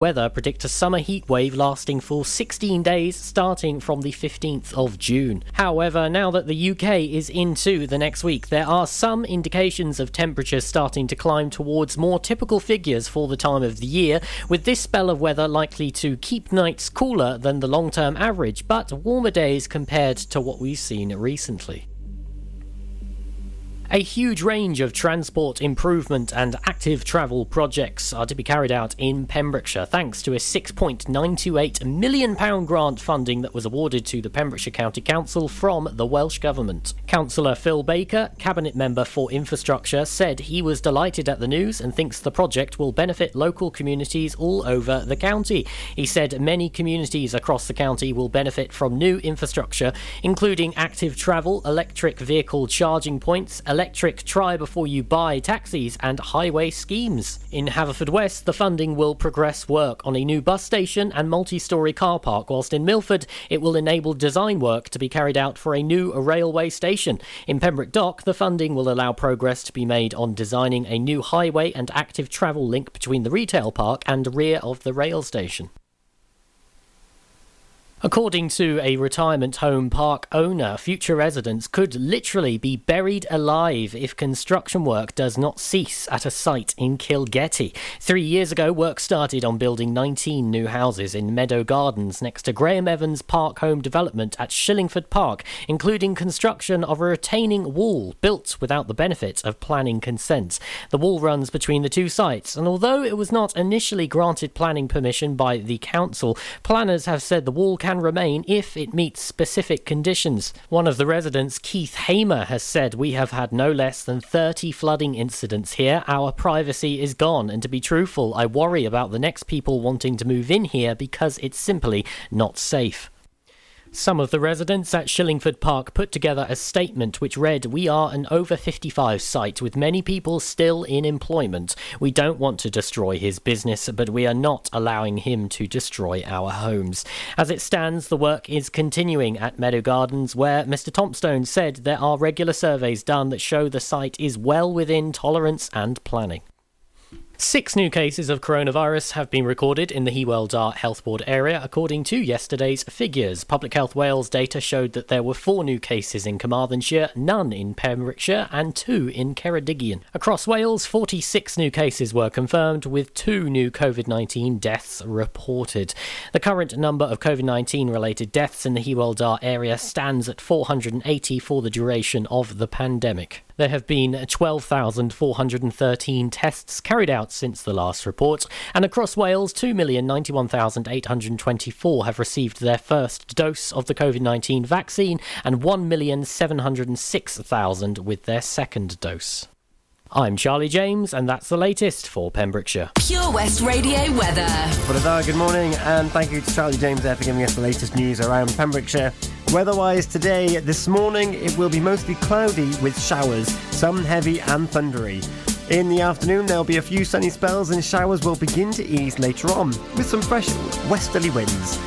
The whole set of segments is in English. Weather predict a summer heatwave lasting for 16 days starting from the 15th of June. However, now that the UK is into the next week, there are some indications of temperatures starting to climb towards more typical figures for the time of the year, with this spell of weather likely to keep nights cooler than the long-term average, but warmer days compared to what we've seen recently. A huge range of transport improvement and active travel projects are to be carried out in Pembrokeshire thanks to a £6.928 million grant funding that was awarded to the Pembrokeshire County Council from the Welsh Government. Councillor Phil Baker, Cabinet Member for Infrastructure, said he was delighted at the news and thinks the project will benefit local communities all over the county. He said many communities across the county will benefit from new infrastructure, including active travel, electric vehicle charging points, electric try-before-you-buy taxis and highway schemes. In Haverfordwest, the funding will progress work on a new bus station and multi-storey car park, whilst in Milford, it will enable design work to be carried out for a new railway station. In Pembroke Dock, the funding will allow progress to be made on designing a new highway and active travel link between the retail park and rear of the rail station. According to a retirement home park owner, future residents could literally be buried alive if construction work does not cease at a site in Kilgetty. 3 years ago, work started on building 19 new houses in Meadow Gardens next to Graham Evans Park Home Development at Shillingford Park, including construction of a retaining wall built without the benefit of planning consent. The wall runs between the two sites, and although it was not initially granted planning permission by the council, planners have said the wall can remain if it meets specific conditions. One of the residents, Keith Hamer, has said, "We have had no less than 30 flooding incidents here. Our privacy is gone, and to be truthful, I worry about the next people wanting to move in here because it's simply not safe." Some of the residents at Shillingford Park put together a statement which read, "We are an over 55 site with many people still in employment. We don't want to destroy his business, but we are not allowing him to destroy our homes." As it stands, the work is continuing at Meadow Gardens, where Mr Tompstone said there are regular surveys done that show the site is well within tolerance and planning. 6 new cases of coronavirus have been recorded in the Hywel Dda Health Board area, according to yesterday's figures. Public Health Wales data showed that there were 4 new cases in Carmarthenshire, none in Pembrokeshire and 2 in Ceredigion. Across Wales, 46 new cases were confirmed, with 2 new COVID-19 deaths reported. The current number of COVID-19 related deaths in the Hywel Dda area stands at 480 for the duration of the pandemic. There have been 12,413 tests carried out since the last report, and across Wales, 2,091,824 have received their first dose of the COVID-19 vaccine and 1,706,000 with their second dose. I'm Charlie James, and that's the latest for Pembrokeshire. Pure West Radio weather. Good morning, and thank you to Charlie James there for giving us the latest news around Pembrokeshire. Weather-wise today, this morning, it will be mostly cloudy with showers, some heavy and thundery. In the afternoon, there'll be a few sunny spells and showers will begin to ease later on, with some fresh westerly winds.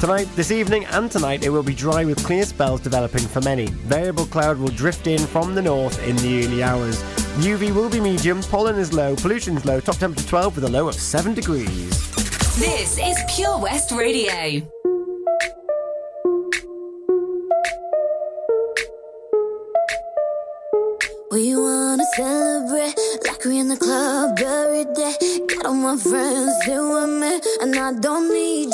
Tonight, this evening and tonight, it will be dry with clear spells developing for many. Variable cloud will drift in from the north in the early hours. UV will be medium, pollen is low, pollution is low, top temperature 12 with a low of 7 degrees. This is Pure West Radio. We wanna celebrate like we in the club every day. Got all my friends doing me, and I don't need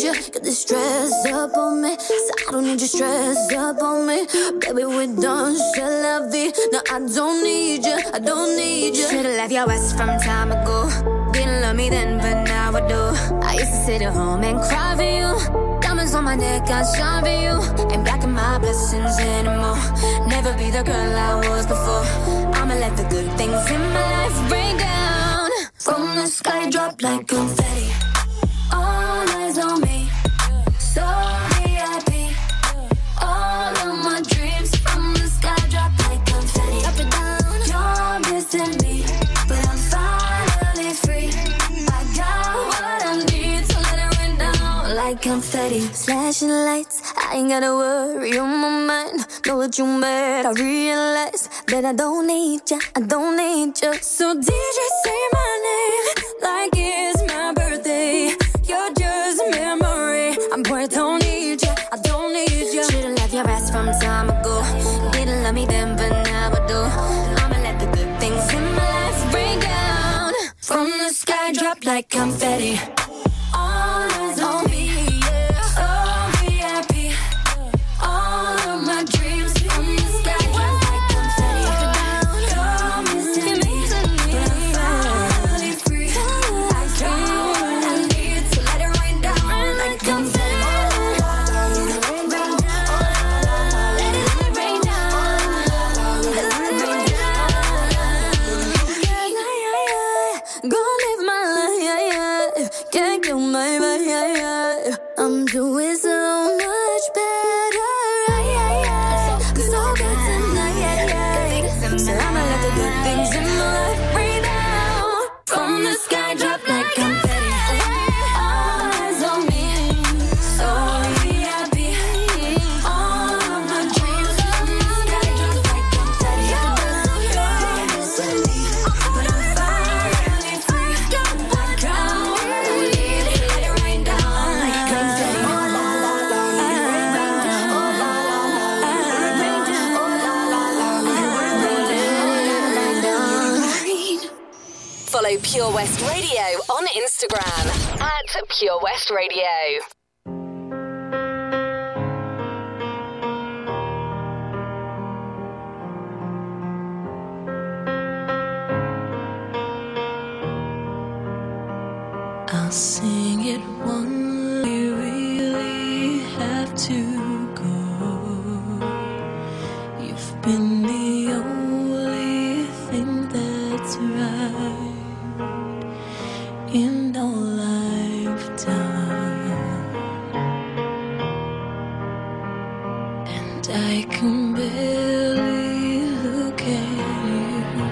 you. Got this stress up on me, so I don't need you stress up on me. Baby, we're done, c'est la vie. No, I don't need you. Should've left your ass from time ago. Didn't love me then, but now I do. I used to sit at home and cry for you. Diamonds on my neck, I shine for you. Ain't blocking my blessings anymore. Never be the girl I was before. I'ma let the good things in my life rain down from the sky, drop like confetti. All eyes on me, so VIP. All of my dreams from the sky, drop like confetti. Up and down, you're missing me, but I'm finally free. I got what I need, so let it rain down like confetti. Flashing lights, I ain't gotta worry on my mind. Know what you meant, I realize that I don't need ya. So DJ say my name like it's my birthday. up like confetti. All eyes on me, yeah. So VIP. All of my dreams from the sky just like confetti. You're missing me, but I'm finally free. I do what I need to let it rain down like confetti. Follow Pure West Radio on Instagram at Pure West Radio. I'll sing it when we really have to go. You've been the only thing that's right in our lifetime, and I can barely look at you,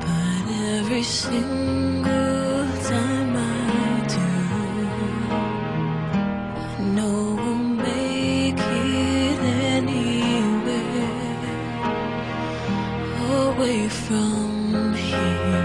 but every single time I do, I know we'll make it anywhere away from here.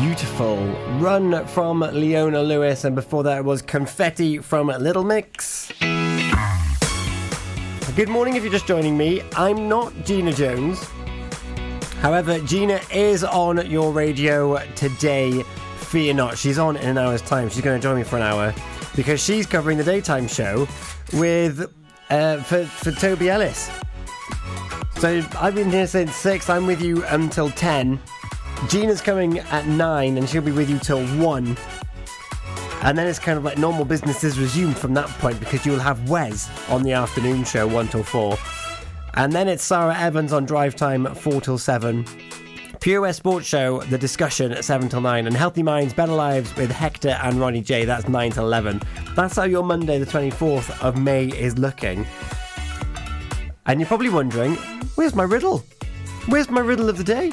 Beautiful Run from Leona Lewis, and before that it was Confetti from Little Mix. Good morning if you're just joining me. I'm not Gina Jones. However, Gina is on your radio today, fear not. She's on in an hour's time. She's going to join me for an hour because she's covering the daytime show with for Toby Ellis. So I've been here since 6. I'm with you until 10. Gina's coming at 9 and she'll be with you till 1. And then it's kind of like normal business is resumed from that point, because you'll have Wes on the afternoon show 1 till 4. And then it's Sarah Evans on Drive Time 4 till 7. Pure West Sports Show, The Discussion at 7 till 9. And Healthy Minds, Better Lives with Hector and Ronnie J. That's 9 till 11. That's how your Monday the 24th of May is looking. And you're probably wondering, where's my riddle? Where's my riddle of the day?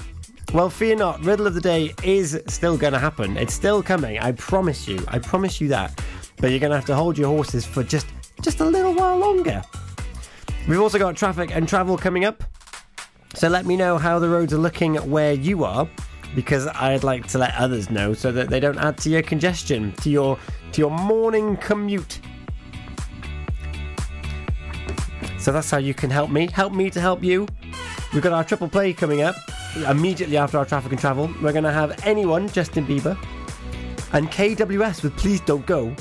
Well, fear not, riddle of the day is still going to happen. It's still coming, I promise you. I promise you that. But you're going to have to hold your horses for just a little while longer. We've also got traffic and travel coming up. So let me know how the roads are looking where you are, because I'd like to let others know so that they don't add to your congestion, to your morning commute. So that's how you can help me to help you. We've got our triple play coming up immediately after our traffic and travel. We're going to have Anyone, Justin Bieber, and KWS with Please Don't Go,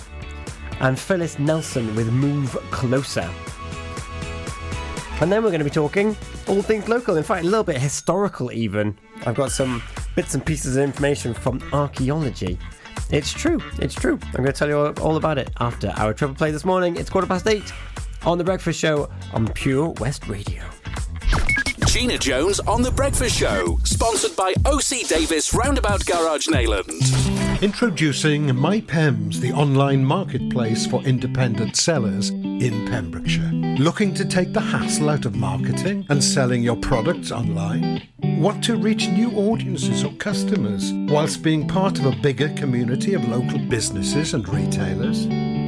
and Phyllis Nelson with Move Closer. And then we're going to be talking all things local, in fact a little bit historical even. I've got some bits and pieces of information from archaeology. It's true. I'm going to tell you all about it after our triple play this morning. It's 8:15. On The Breakfast Show on Pure West Radio. Gina Jones on The Breakfast Show, sponsored by O.C. Davis Roundabout Garage, Neyland. Introducing MyPems, the online marketplace for independent sellers in Pembrokeshire. Looking to take the hassle out of marketing and selling your products online? Want to reach new audiences or customers whilst being part of a bigger community of local businesses and retailers?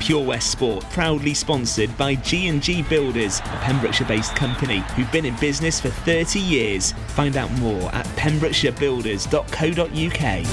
Pure West Sport, proudly sponsored by G&G Builders, a Pembrokeshire-based company who've been in business for 30 years. Find out more at pembrokeshirebuilders.co.uk.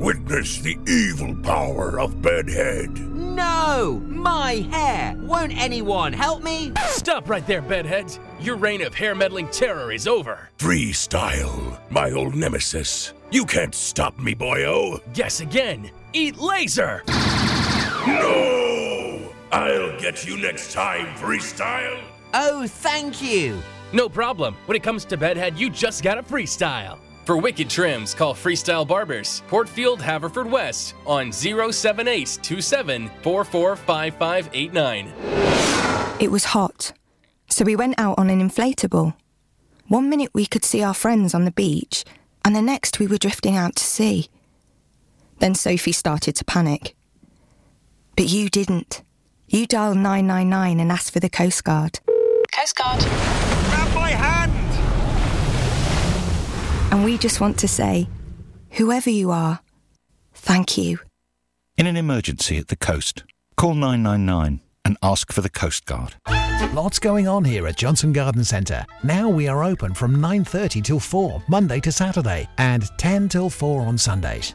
Witness the evil power of Bedhead. No! My hair! Won't anyone help me? Stop right there, Bedhead. Your reign of hair-meddling terror is over. Freestyle, my old nemesis. You can't stop me, boyo. Guess again. Eat laser. No! I'll get you next time, Freestyle. Oh, thank you. No problem. When it comes to Bedhead, you just gotta freestyle. For wicked trims, call Freestyle Barbers, Portfield, Haverfordwest, on 07827445589. It was hot, so we went out on an inflatable. One minute we could see our friends on the beach, and the next we were drifting out to sea. Then Sophie started to panic. But you didn't. You dialed 999 and asked for the Coast Guard. Coast Guard. Grab my hand! And we just want to say, whoever you are, thank you. In an emergency at the coast, call 999 and ask for the Coast Guard. Lots going on here at Johnston Garden Centre. Now we are open from 9:30 till 4, Monday to Saturday, and 10 till 4 on Sundays.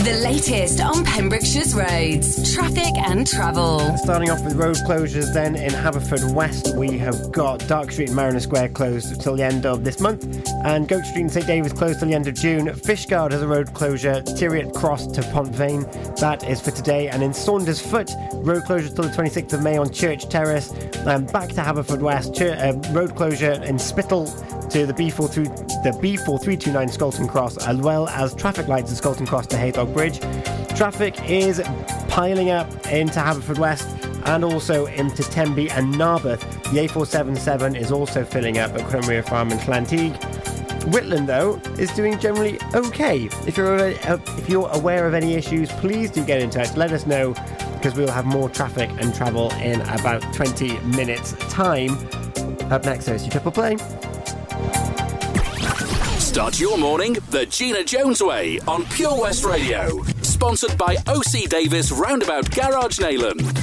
The latest on Pembrokeshire's roads, traffic and travel. Starting off with road closures then in Haverfordwest, we have got Dark Street and Mariner Square closed till the end of this month, and Goat Street and St. David's closed till the end of June. Fishguard has a road closure, Tiriot Cross to Pont Vane, that is for today, and in Saundersfoot, road closure till the 26th of May on Church Terrace, and back to Haverfordwest, road closure in Spittal to the B4329 Scolton Cross, as well as traffic lights at Scolton Cross to Haydog Bridge. Traffic is piling up into Haverfordwest and also into Tenby and Narberth. The A477 is also filling up at Cranmere Farm and Llanteg. Whitland, though, is doing generally okay. If you're aware of any issues, please do get in touch. Let us know, because we'll have more traffic and travel in about 20 minutes' time. Up next, though, is your triple play. Start your morning the Gina Jones way on Pure West Radio. Sponsored by O.C. Davis Roundabout Garage, Neyland.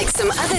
Unlike some other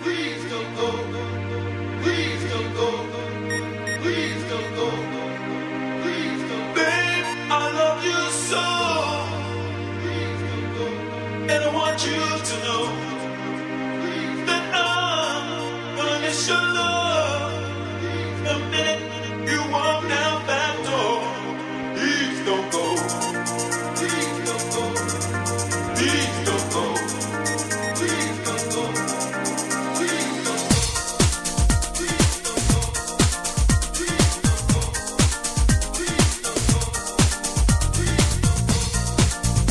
Please don't go. Please don't go. Please don't go. Please don't go. Babe, I love you so. Please don't go. And I want you to know that I'm gonna miss your love the minute you walk down that door. Please don't go. Please don't go. Please don't go. Please don't go. Please don't go. Please don't go. Please don't go. Please don't go. Please don't go. Please don't go. Please don't go. Please don't go. Please don't go. Please don't go. Please don't go.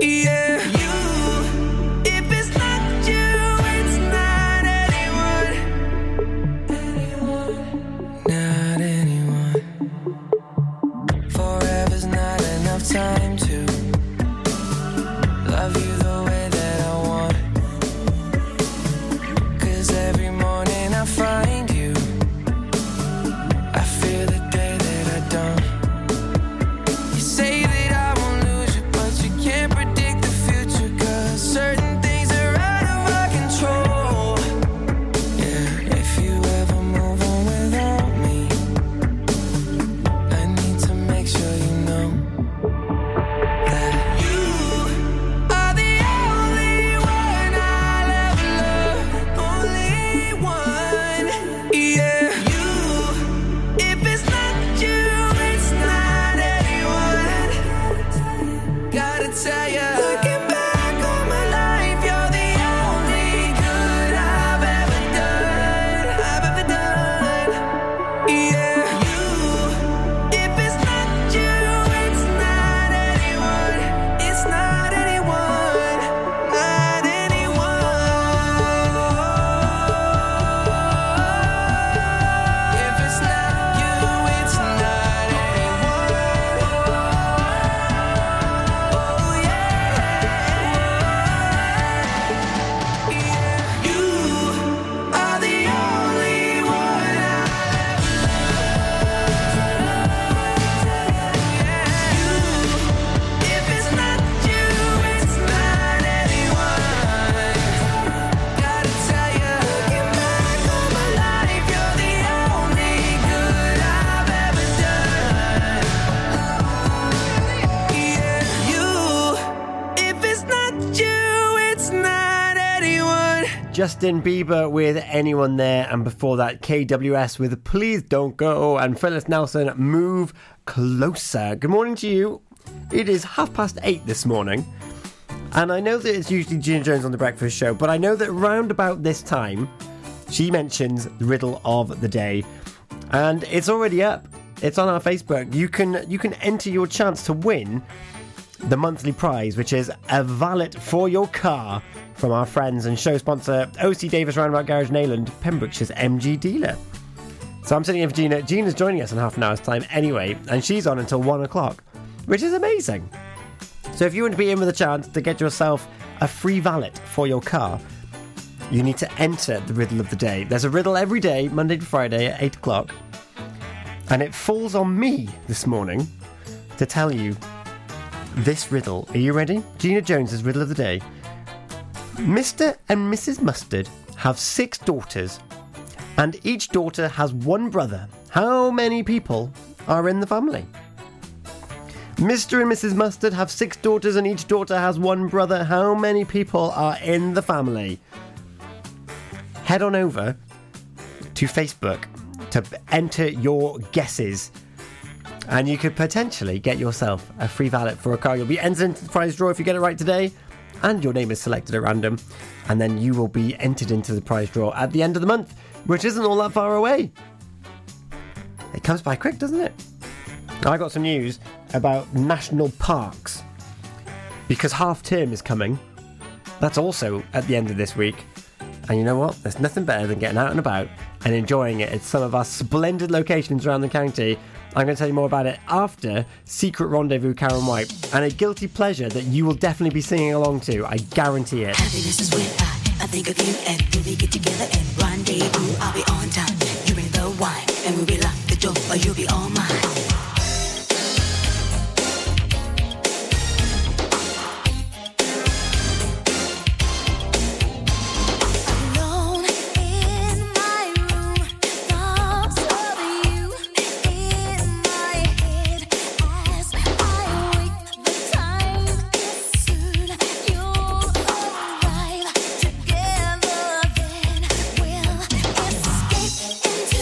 Yeah, you, if it's not you. Justin Bieber with Anyone There, and before that KWS with Please Don't Go, and Phyllis Nelson, Move Closer. Good morning to you. It is 8:30 this morning, and I know that it's usually Gina Jones on The Breakfast Show, but I know that round about this time she mentions the riddle of the day, and it's already up. It's on our Facebook. You can enter your chance to win the monthly prize, which is a valet for your car from our friends and show sponsor O.C. Davis Roundabout Garage, Neyland, Pembrokeshire's MG dealer. So I'm sitting in for Gina. Gina's joining us in half an hour's time anyway, and she's on until 1 o'clock, which is amazing. So if you want to be in with a chance to get yourself a free valet for your car, you need to enter the riddle of the day. There's a riddle every day, Monday to Friday at 8 o'clock, and it falls on me this morning to tell you this riddle. Are you ready? Gina Jones's riddle of the day. Mr. and Mrs. Mustard have 6 daughters, and each daughter has 1 brother. How many people are in the family? Mr. and Mrs. Mustard have 6 daughters, and each daughter has 1 brother. How many people are in the family? Head on over to Facebook to enter your guesses, and you could potentially get yourself a free valet for a car. You'll be entered into the prize draw if you get it right today, and your name is selected at random, and then you will be entered into the prize draw at the end of the month, which isn't all that far away. It comes by quick, doesn't it? I got some news about national parks, because half term is coming. That's also at the end of this week, and you know what? There's nothing better than getting out and about and enjoying it at some of our splendid locations around the county. I'm going to tell you more about it after Secret Rendezvous, Karen White, and a guilty pleasure that you will definitely be singing along to. I guarantee it. Happiness is where I think of you, and when we get together and rendezvous, I'll be on time. You bring the wine, and we'll be lock the door, or you'll be all mine. We'll escape into the night on wings.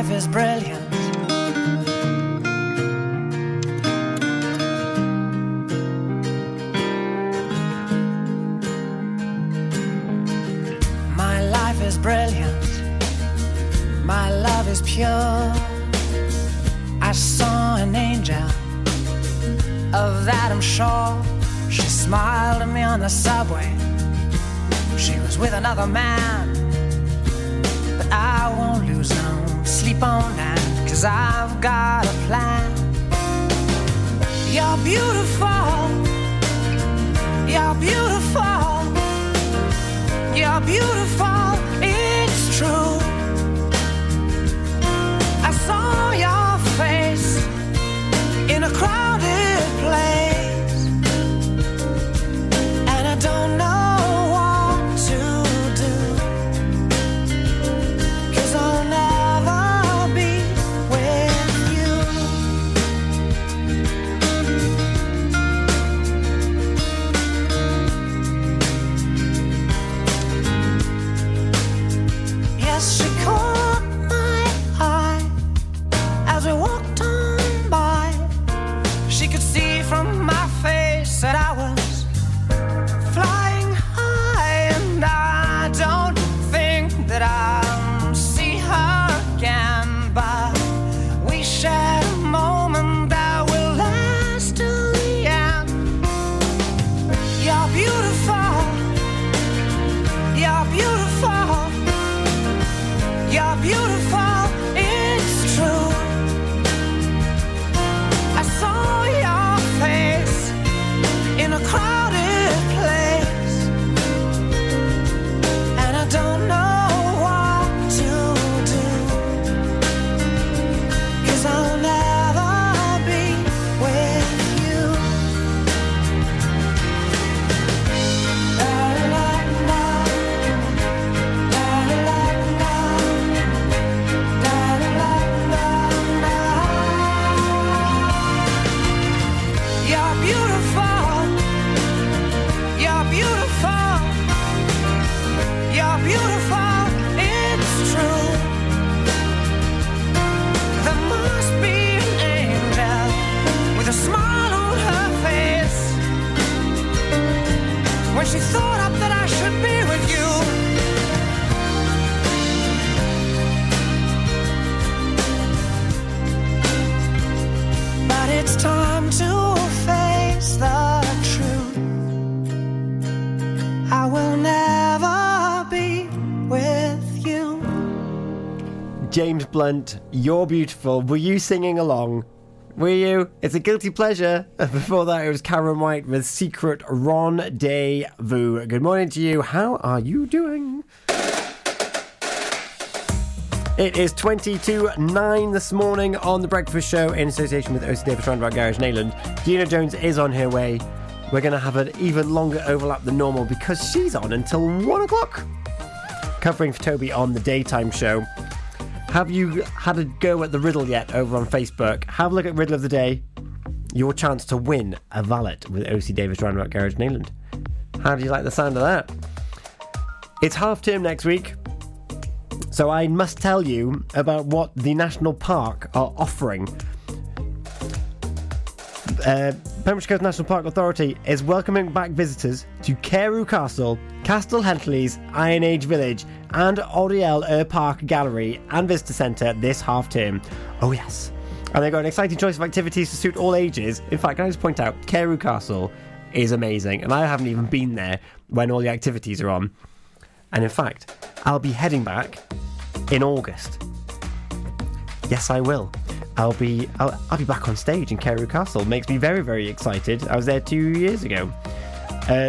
life is brilliant. My life is brilliant. My love is pure. I saw an angel, of that I'm sure. She smiled at me on the subway. She was with another man, but I won't lose no sleep on that, 'cause I've got a plan. You're beautiful. You're beautiful. You're beautiful. It's true. I saw your face in a crowded place. Don't know what to do, 'cause I'll never be with you. Yes, she caught my eye as we walked on by. She could see from my face that I was flying high, and I don't think that I'll see her again, but we shared a moment that will last till the end. You're beautiful. You're beautiful. You're beautiful. It's true. I saw your face in a crowded place, and I don't know what to do, 'cause I'll never be with you. La la la, la la la, la la la. You're beautiful. You're beautiful. You're beautiful. It's true. There must be an angel with a smile on her face when she thought up that I should be with you. But it's time to face the truth. I will never be with you. James Blunt, You're Beautiful. Were you singing along? Were you? It's a guilty pleasure. Before that, it was Karen White with Secret Rendezvous. Good morning to you. How are you doing? It is 9:22 this morning on The Breakfast Show in association with O.C. Davis Roundabout Garage, Neyland. Gina Jones is on her way. We're going to have an even longer overlap than normal because she's on until 1 o'clock. Covering for Toby on the daytime show. Have you had a go at the riddle yet over on Facebook? Have a look at Riddle of the Day. Your chance to win a valet with O.C. Davis Roundabout Garage Neyland. How do you like the sound of that? It's half term next week, so I must tell you about what the National Park are offering. Pembrokeshire County National Park Authority is welcoming back visitors to Carew Castle, Castle Hentley's Iron Age Village and Oriel Park Gallery and Visitor Centre this half term. Oh yes, and they've got an exciting choice of activities to suit all ages. In fact, can I just point out, Carew Castle is amazing, and I haven't even been there when all the activities are on. And in fact, I'll be heading back in August. Yes, I will. I'll be back on stage in Carew Castle. Makes me very, very excited. I was there 2 years ago.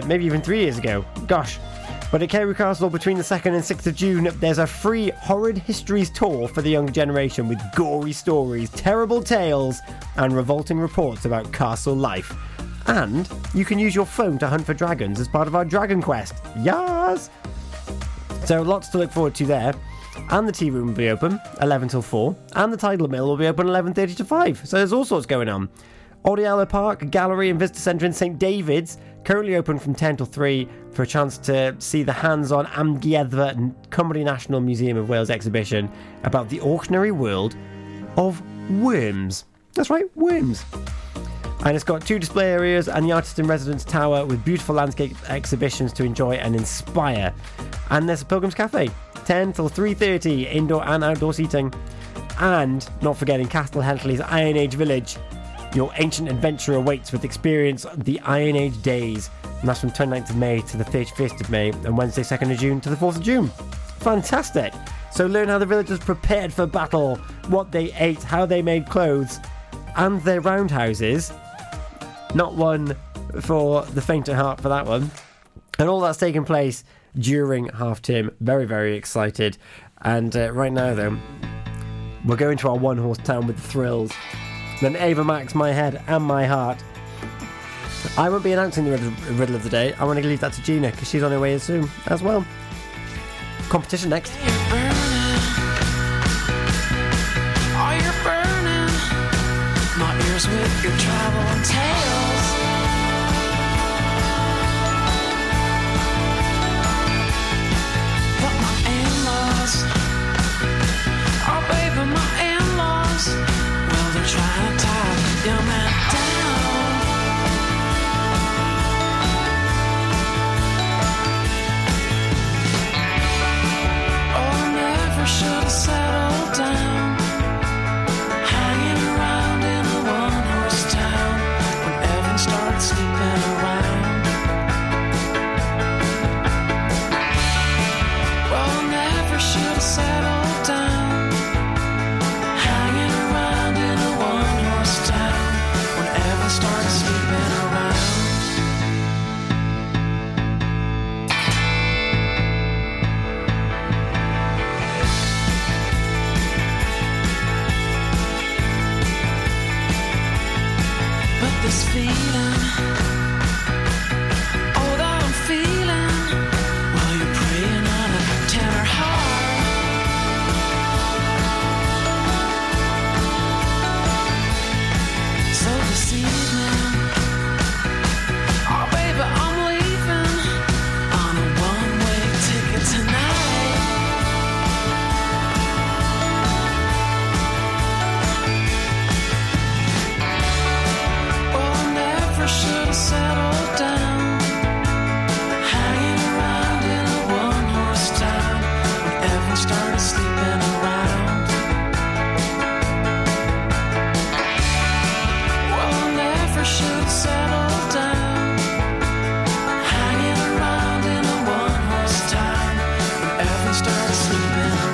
Maybe even 3 years ago. Gosh. But at Carew Castle, between the 2nd and 6th of June, there's a free Horrid Histories tour for the young generation with gory stories, terrible tales, and revolting reports about castle life. And you can use your phone to hunt for dragons as part of our Dragon Quest. Yas! So lots to look forward to there. And the tea room will be open 11 till 4, and the Tidal Mill will be open 11:30 to 5. So there's all sorts going on. Oriana Park, gallery and visitor centre in St. David's, currently open from 10 till 3 for a chance to see the hands-on Amgueddfa Cymru National Museum of Wales exhibition about the ordinary world of worms. That's right, worms. And it's got two display areas and the artist-in-residence tower with beautiful landscape exhibitions to enjoy and inspire. And there's a Pilgrim's Cafe, 10 till 3:30, indoor and outdoor seating. And, not forgetting Castle Hentley's Iron Age Village, your ancient adventure awaits with experience of the Iron Age Days. And that's from 29th of May to the 31st of May and Wednesday 2nd of June to the 4th of June. Fantastic! So learn how the villagers prepared for battle, what they ate, how they made clothes, and their roundhouses. Not one for the faint of heart for that one. And all that's taking place during half-term. Very, very excited. And right now, though, we're going to our one-horse town with the thrills. Then Ava Max, My Head and My Heart. I won't be announcing the riddle of the day. I want to leave that to Gina, because she's on her way soon as well. Competition next. With your travel tales, but my in-laws, oh baby, my in-laws, well they're trying to tie the young man down. Oh, I never should have settled down. This feeling, oh, that I'm feeling, while you're praying on a tender heart. So this evening, oh, baby, I'm leaving on a one-way ticket tonight. Should have settled down, hanging around in a one-horse town when Evan started sleeping around. Well, I never should have settled down, hanging around in a one-horse town when Evan started sleeping around.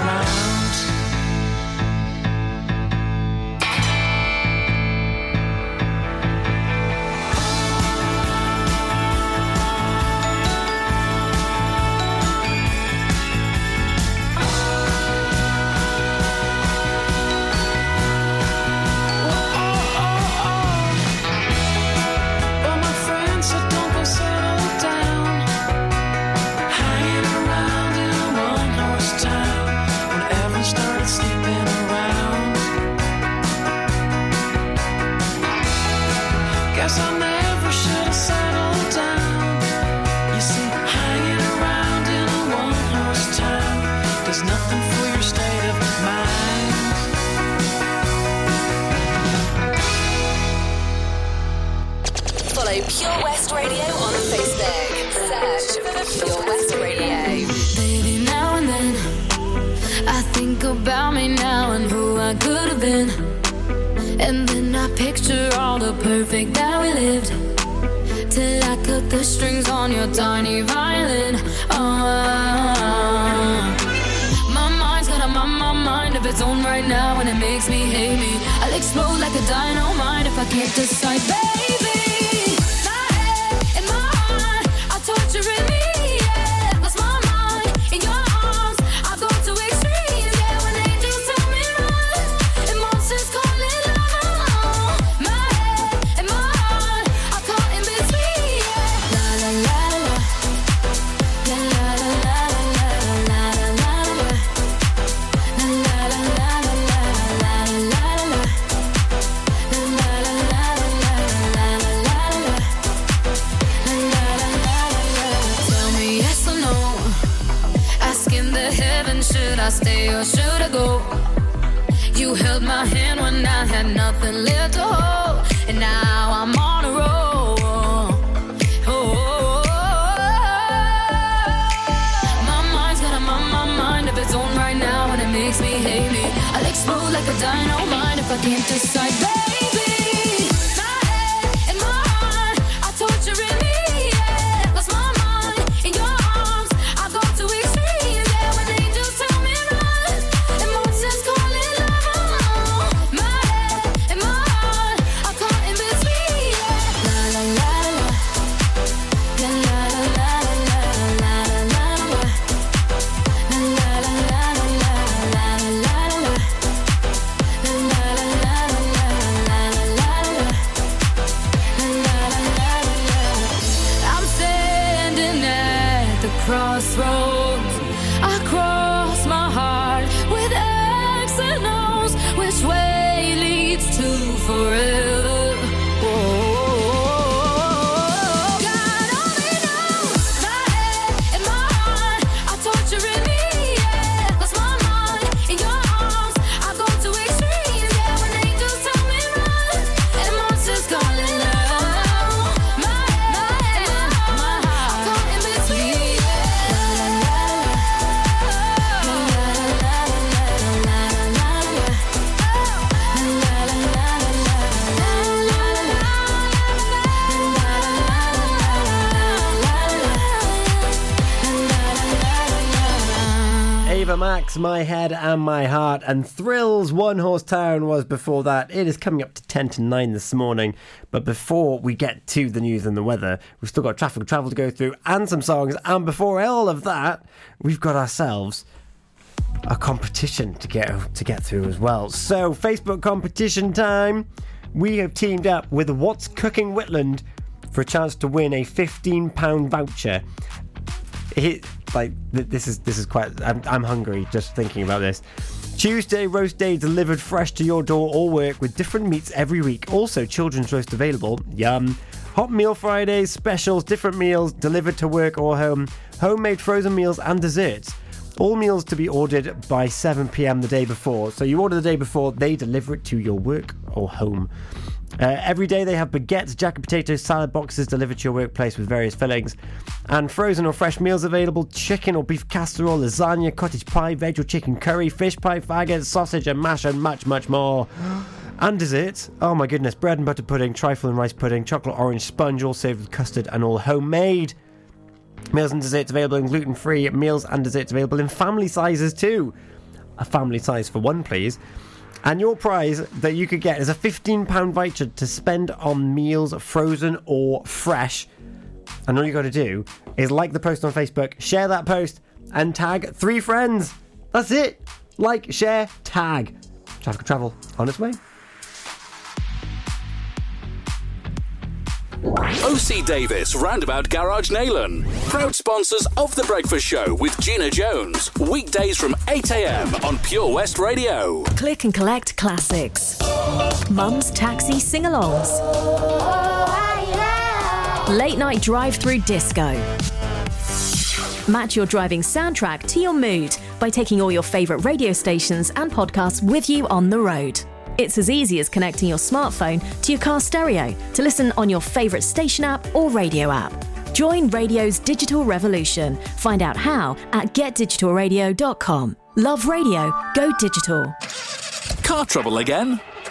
I stay or should I go? You held my hand when I had nothing left to hold, and now I'm on a roll. My mind's got a mind of its own right now, and it makes me hate me. I'll explode like a dynamite if I can't decide, baby. Max, My Head and My Heart, and Thrills, One Horse Town was before that. It is coming up to 10 to 9 this morning, but before we get to the news and the weather, we've still got traffic and travel to go through and some songs, and before all of that, we've got ourselves a competition to get through as well. So, Facebook competition time. We have teamed up with What's Cooking Whitland for a chance to win a £15 voucher. This is quite... I'm hungry just thinking about this. Tuesday roast day delivered fresh to your door or work with different meats every week. Also children's roast available. Yum. Hot meal Fridays, specials, different meals delivered to work or home. Homemade frozen meals and desserts. All meals to be ordered by 7pm the day before. So you order the day before, they deliver it to your work or home. Every day they have baguettes, jacket potatoes, salad boxes delivered to your workplace with various fillings. And frozen or fresh meals available, chicken or beef casserole, lasagna, cottage pie, veg or chicken curry, fish pie, faggots, sausage and mash and much more. And desserts, oh my goodness, bread and butter pudding, trifle and rice pudding, chocolate orange sponge, all served with custard and all homemade. Meals and desserts available in gluten-free, meals and desserts available in family sizes too. A family size for one, please. And your prize that you could get is a £15 voucher to spend on meals, frozen or fresh. And all you got to do is like the post on Facebook, share that post, and tag 3 friends. That's it. Like, share, tag. Traffic and Travel on its way. O.C. Davis Roundabout Garage, Neyland. Proud sponsors of The Breakfast Show with Gina Jones. Weekdays from 8am on Pure West Radio. Click and collect classics. Mum's Taxi sing-alongs. Late night drive-through disco. Match your driving soundtrack to your mood by taking all your favourite radio stations and podcasts with you on the road. It's as easy as connecting your smartphone to your car stereo to listen on your favourite station app or radio app. Join radio's digital revolution. Find out how at getdigitalradio.com. Love radio, go digital. Car trouble again?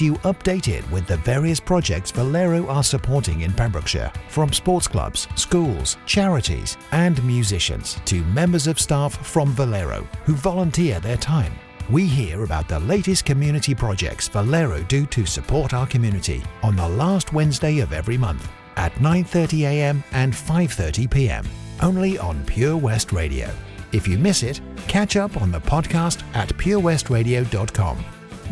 you updated with the various projects Valero are supporting in Pembrokeshire, from sports clubs, schools, charities and musicians to members of staff from Valero who volunteer their time. We hear about the latest community projects Valero do to support our community on the last Wednesday of every month at 9:30am and 5:30pm, only on Pure West Radio. If you miss it, catch up on the podcast at purewestradio.com.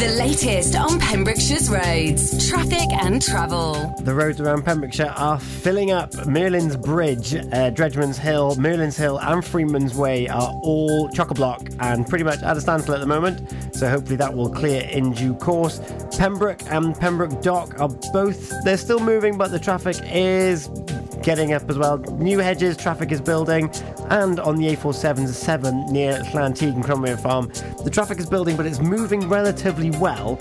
The latest on Pembrokeshire's roads, traffic and travel. The roads around Pembrokeshire are filling up. Merlin's Bridge, Dredgeman's Hill, Merlin's Hill and Freeman's Way are all chock-a-block and pretty much at a standstill at the moment, so hopefully that will clear in due course. Pembroke and Pembroke Dock are both, they're still moving, but the traffic is getting up as well. New hedges, traffic is building, and on the A477 near Llanteg and Cromwell Farm, the traffic is building, but it's moving relatively well.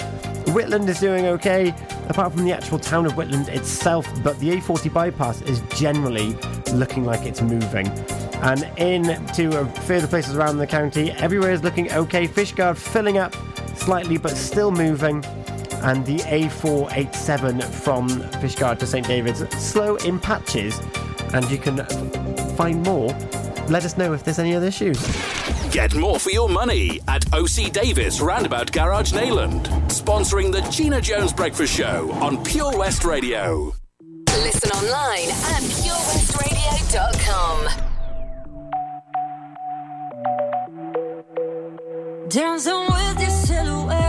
Whitland is doing okay, apart from the actual town of Whitland itself, but the A40 bypass is generally looking like it's moving. And in to further places around the county, everywhere is looking okay. Fishguard filling up slightly, but still moving. And the A487 from Fishguard to St. David's, slow in patches, and you can find more. Let us know if there's any other issues. Get more for your money at O.C. Davis Roundabout Garage, Neyland, sponsoring the Gina Jones Breakfast Show on Pure West Radio. Listen online at purewestradio.com. Dancing with your silhouette.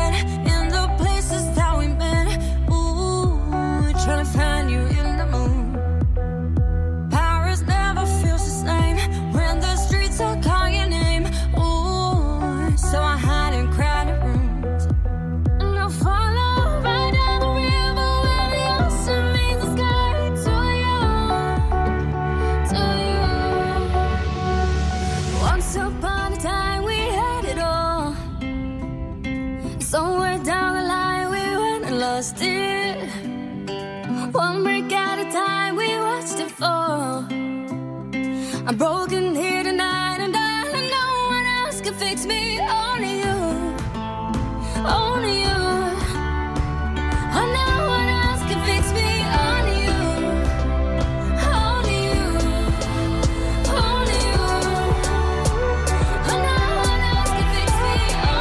Trying to find you in the moon. Paris never feels the same when the streets all call your name. Ooh, so I hide in crowded rooms and I follow right down the river where the ocean meets the sky to you, to you. Once upon a time we had it all. Somewhere down the line we went and lost it. One break at a time, we watched it fall. I'm broken here tonight, and darling, no one else can fix me. Only you, only you. Oh, no one else can fix me. Only you, only you, only you. Oh, no one else can fix me. Only you. Oh.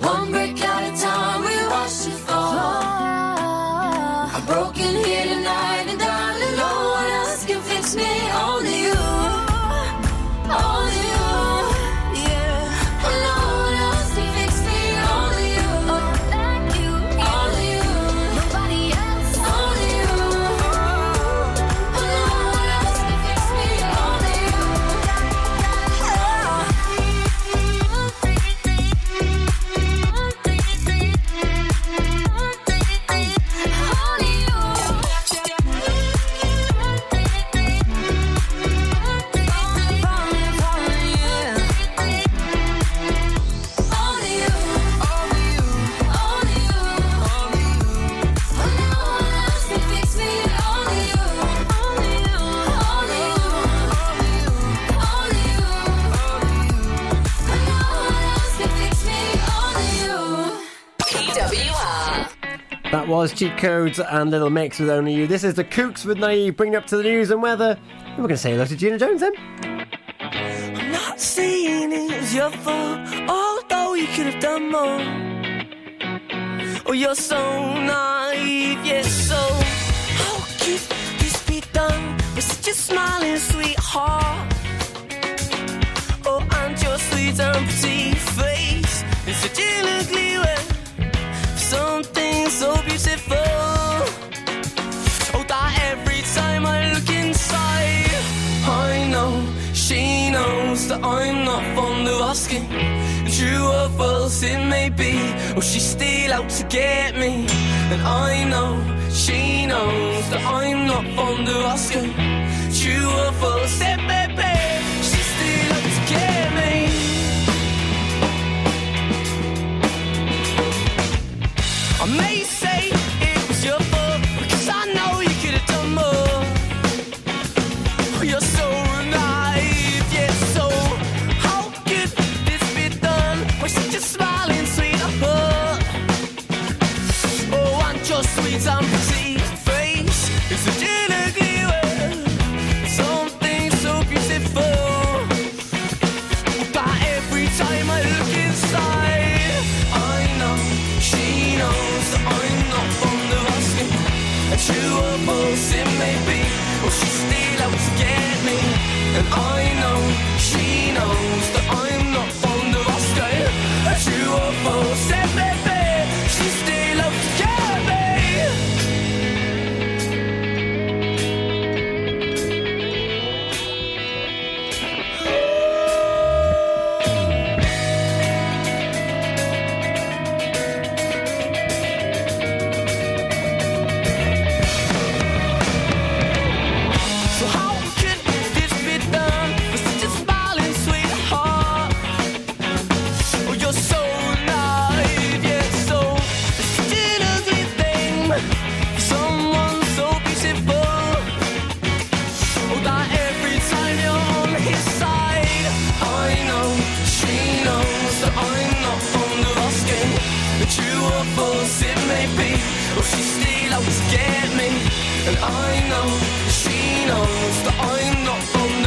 One break at a time, we watched it fall. I'm broken here tonight, and darling, no one else can fix me. Only you, only you. Yeah, and no one else can fix me. Only you, like you. Only you, nobody else. Only you, and no one else can fix me. Only you. Oh. was Cheat Codes and Little Mix with Only You. This is the Kooks with Naive, bringing up to the news and weather. And we're going to say hello to Gina Jones then. I'm not saying it was your fault, although you could have done more. Oh, you're so naive, yes, so how could this be done with such a smiling sweetheart? Oh, and your sweet and pretty face in such an ugly way. Something so beautiful. Oh, that every time I look inside, I know she knows that I'm not fond of asking. True or false it may be, oh, she's still out to get me. And I know she knows that I'm not fond of asking. True or false it may be, she's still out to get me. I may say it was your fault, because I know you could have done more. Oh, you're so naive, yeah, so how could this be done with such a smiling sweetheart? Oh, and your sweet and pretty face is such an ugly way. Something so beautiful, but every time I look inside, I know she knows I'm not fond of asking. A true or false it may be, or she's still out to get me. And I know she knows that I'm not fond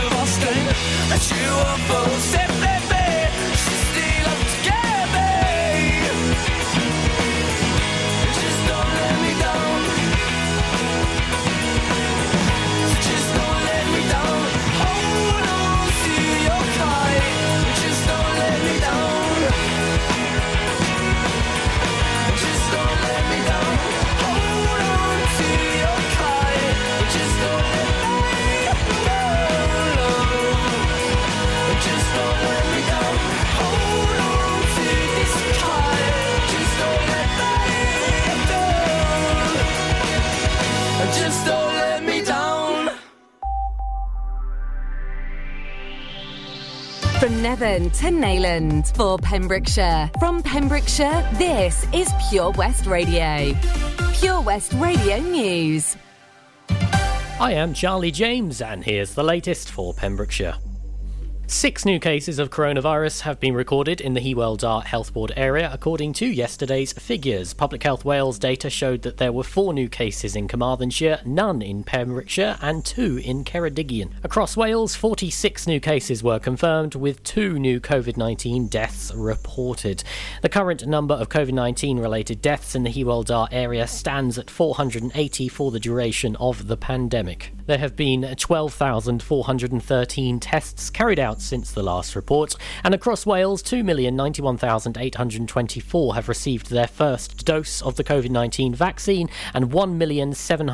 of asking. A true or false it may be, she's still out to get to Neyland for Pembrokeshire. From Pembrokeshire, this is Pure West Radio. Pure West Radio News. I am Charlie James, and here's the latest for Pembrokeshire. 6 new cases of coronavirus have been recorded in the Hywel Dda Health Board area, according to yesterday's figures. Public Health Wales data showed that there were 4 new cases in Carmarthenshire, none in Pembrokeshire and 2 in Ceredigion. Across Wales, 46 new cases were confirmed, with 2 new COVID-19 deaths reported. The current number of COVID-19 related deaths in the Hywel Dda area stands at 480 for the duration of the pandemic. There have been 12,413 tests carried out since the last report, and across Wales, 2,091,824 have received their first dose of the COVID-19 vaccine, and 1,700,000